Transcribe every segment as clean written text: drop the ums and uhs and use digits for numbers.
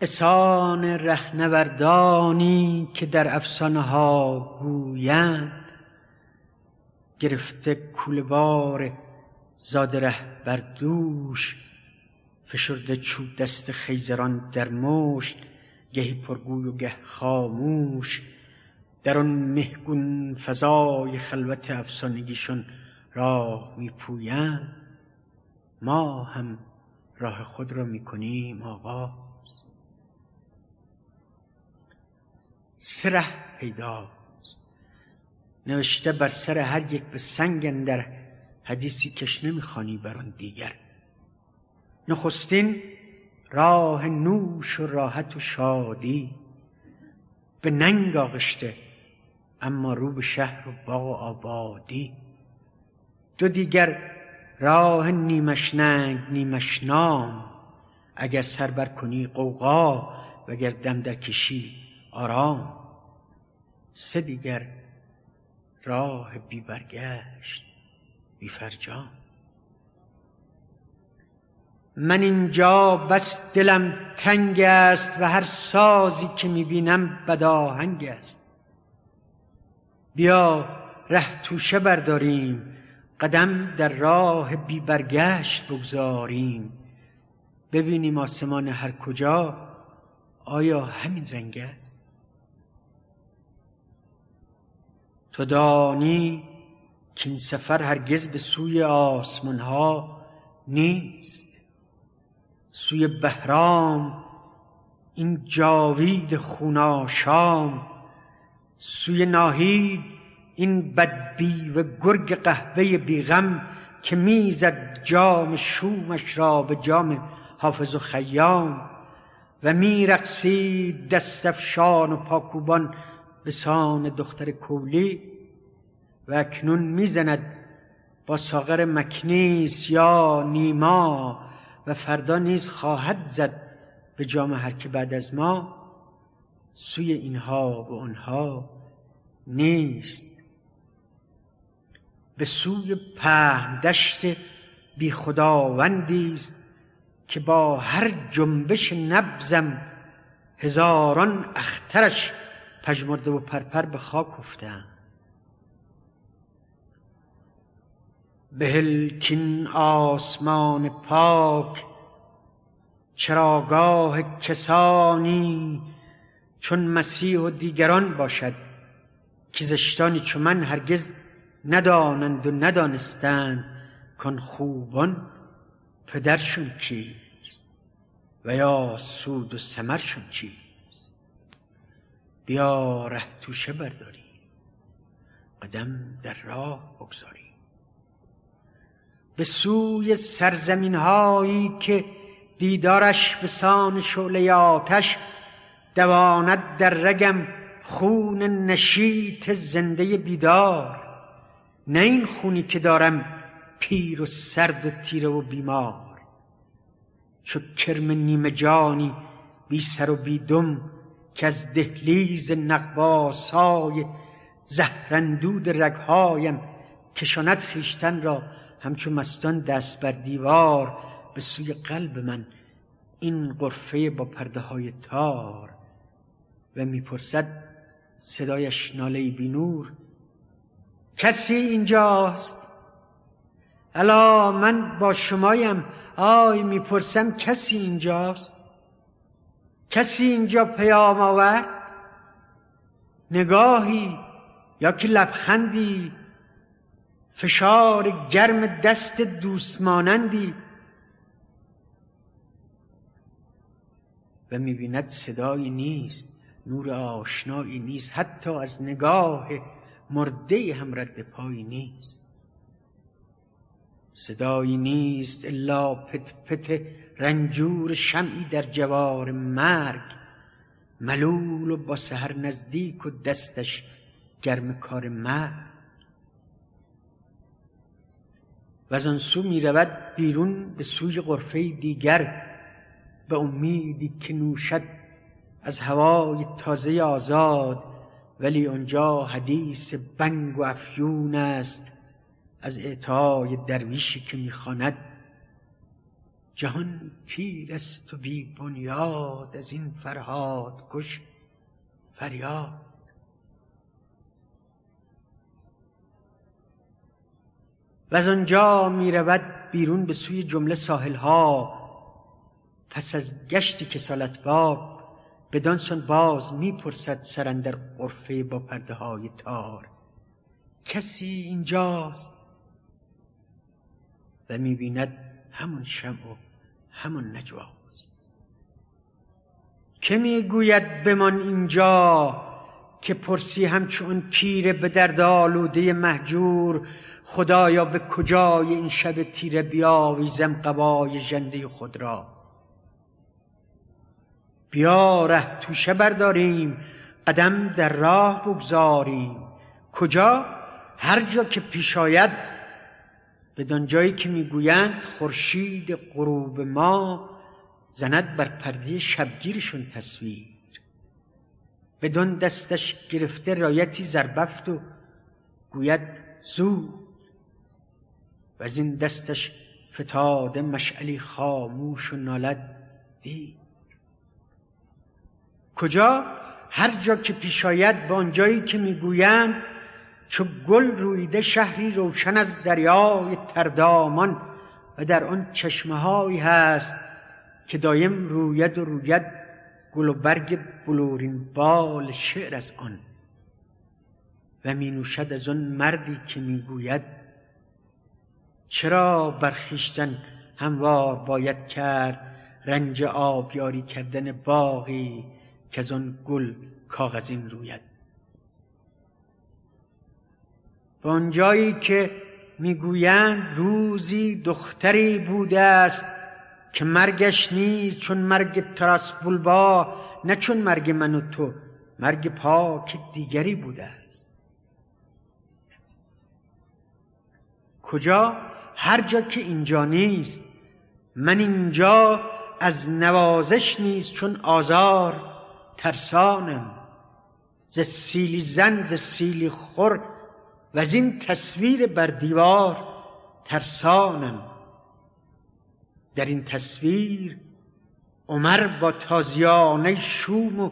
اسان رهنوردانی که در افسانه‌ها گویند، گرفته کوله‌وار زاد ره بر دوش، فشرده چوب دست خیزران در مشت، گهی پرگوی و گه خاموش. در آن مهگون فضای خلوت افسانگیشون راه میپویند، ما هم راه خود را میکنیم آغاز. سره پیداست نوشته بر سر هر یک به سنگ اندر، حدیثی کش نمیخوانی بر آن دیگر. نخستین راه نوش و راحت و شادی، به ننگ آغشته اما رو به شهر و باغ و آبادی. دو دیگر راه نیمش ننگ نیمش نام، اگر سر بر کنی قوقا وگر دم در کشی آرام. سه دیگر راه بی برگشت بی فرجام. من اینجا بس دلم تنگ است و هر سازی که میبینم بدآهنگ است. بیا ره توشه برداریم، قدم در راه بی برگشت بگذاریم. ببینیم آسمان هر کجا آیا همین رنگ است؟ تو دانی که این سفر هرگز به سوی آسمان ها نیست، سوی بهرام این جاوید خوناشام، سوی ناهید این بدبی و گرگ قهوه بیغم که میزد جام شومش را به جام حافظ و خیام و میرقصید دستفشان و پاکوبان به سان دختر کولی. و اکنون میزند با ساغر مکنیس یا نیما، و فردا نیز خواهد زد به جام هر که بعد از ما. سوی اینها و آنها نیست، به سوی پهن دشت بی خداوندی است که با هر جنبش نبضم هزاران اخترش پژمرده و پرپر به خاک افتادند. بهل کین آسمان پاک چراگاه کسانی چون مسیح و دیگران باشد که زشتانی چون من هرگز ندانند و ندانستند کان خوبان پدرشون کیست و یا سود و ثمرشون چیست. بیا ره توشه برداریم، قدم در راه بگذاریم، به سوی سرزمین هایی که دیدارش به سان شعله آتش دواند در رگم خون نشیط زنده بیدار. نه این خونی که دارم پیر و سرد و تیره و بیمار، چو کرم نیمه جانی بی سر و بی دم که از دهلیز نقباسای زهرندود رگهایم کشاند خیشتن را همچون مستان دست بر دیوار. به سوی قلب من این غرفه با پرده های تار، و میپرسد صدایش ناله بی نور کسی اینجاست؟ الا من با شمایم، آی میپرسم کسی اینجاست؟ کسی اینجا پیام آورد؟ نگاهی یا که لبخندی، فشار گرم دست دوستمانندی. و میبیند صدایی نیست، نور آشنایی نیست، حتی از نگاه مرده هم رد پایی نیست. صدایی نیست الا پت پت رنجور شمعی در جوار مرگ، ملول و با سحر نزدیک و دستش گرم کار مرگ. و از آن سو می رود بیرون به سوی غرفه دیگر، به امیدی که نوشد از هوای تازه آزاد. ولی آنجا حدیث بنگ و افیون است از اعطای درویشی که می خواند جهان پیر است و بی بنیاد، از این فرهاد کش فریاد. و از آنجا می رود بیرون به سوی جمله ساحلها، پس از گشتی کسالتبار بدان سان باز می پرسد سر اندر غرفه با پرده های تار. کسی اینجاست و می بیند همون شمع و همون نجواست. که می گوید بمان اینجا که پرسی همچون پیر به درد آلوده مهجور، خدایا به کجای این شب تیره بیاویزم قبای ژنده خود را. بیا ره توشه برداریم، قدم در راه بگذاریم. کجا؟ هر جا که پیش آید، بدان جایی که میگویند خورشید غروب ما زند بر پرده شبگیرشون تصویر. بدان دستش گرفته رایتی زربفت و گوید زود، و از این دستش فتاده مشعلی خاموش و نالد دید. کجا؟ هر جا که پیش آید، با آنجایی که میگویند چو گل رویده شهری روشن از دریای تردامان، و در آن چشمهایی هست که دایم روید و روید گل و برگ بلورین بال شعر از آن. و می نوشد از آن مردی که میگوید چرا بر خویشتن هموار باید کرد رنج آبیاری کردن باغی که از آن گل کاغذین روید. و آنجایی که میگویند روزی دختری بوده است که مرگش نیست چون مرگ تراسبولبا، نه چون مرگ من و تو، مرگ پاک دیگری بوده است. کجا؟ هر جا که اینجا نیست. من اینجا از نوازش نیست چون آزار ترسانم، ز سیلی زن ز سیلی خور و از این تصویر بر دیوار ترسانم. در این تصویر عمر با تازیانه شوم و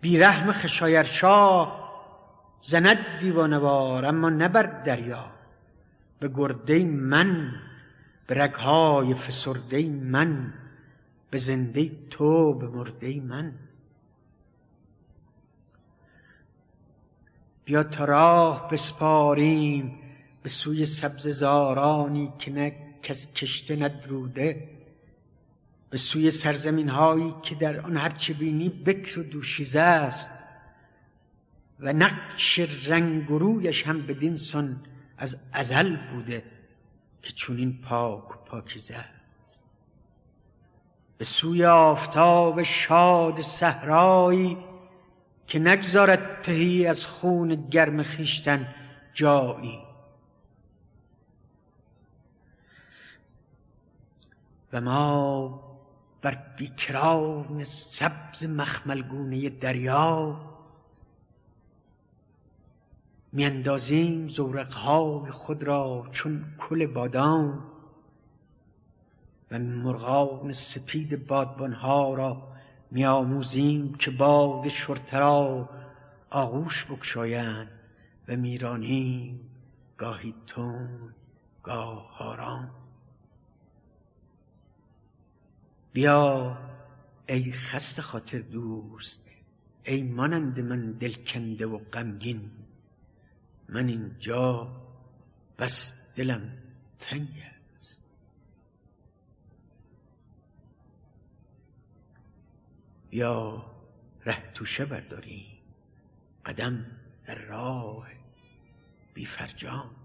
بیرحم خشایرشا زند دیوانوار، اما نه بر دریا، به گرده من، به رگهای فسرده من، به زنده تو، به مرده من. بیا تا راه بسپاریم به سوی سبز زارانی که نه کس کشته ندروده، به سوی سرزمین هایی که در آن هرچه بینی بکر و دوشیزه است و نقش رنگ و رویش هم بدین سان از ازل بوده که چونین پاک و پاکیزه است. به سوی آفتاب شاد صحرایی که نگذارد تهی از خون گرم خیشتن جایی. و ما بر بیکران سبز مخملگونه دریا میاندازیم زورقهای خود را چون کل بادام، و مرغان سپید بادبانها را میاموزیم که باد شرطه را آغوش بکشایند، و میرانیم گاهی تون گاه آرام. بیا ای خسته خاطر دوست، ای مانند من دلکنده و غمگین، من اینجا بس دلم تنگ است. یا ره توشه برداریم، قدم در راه بی فرجام.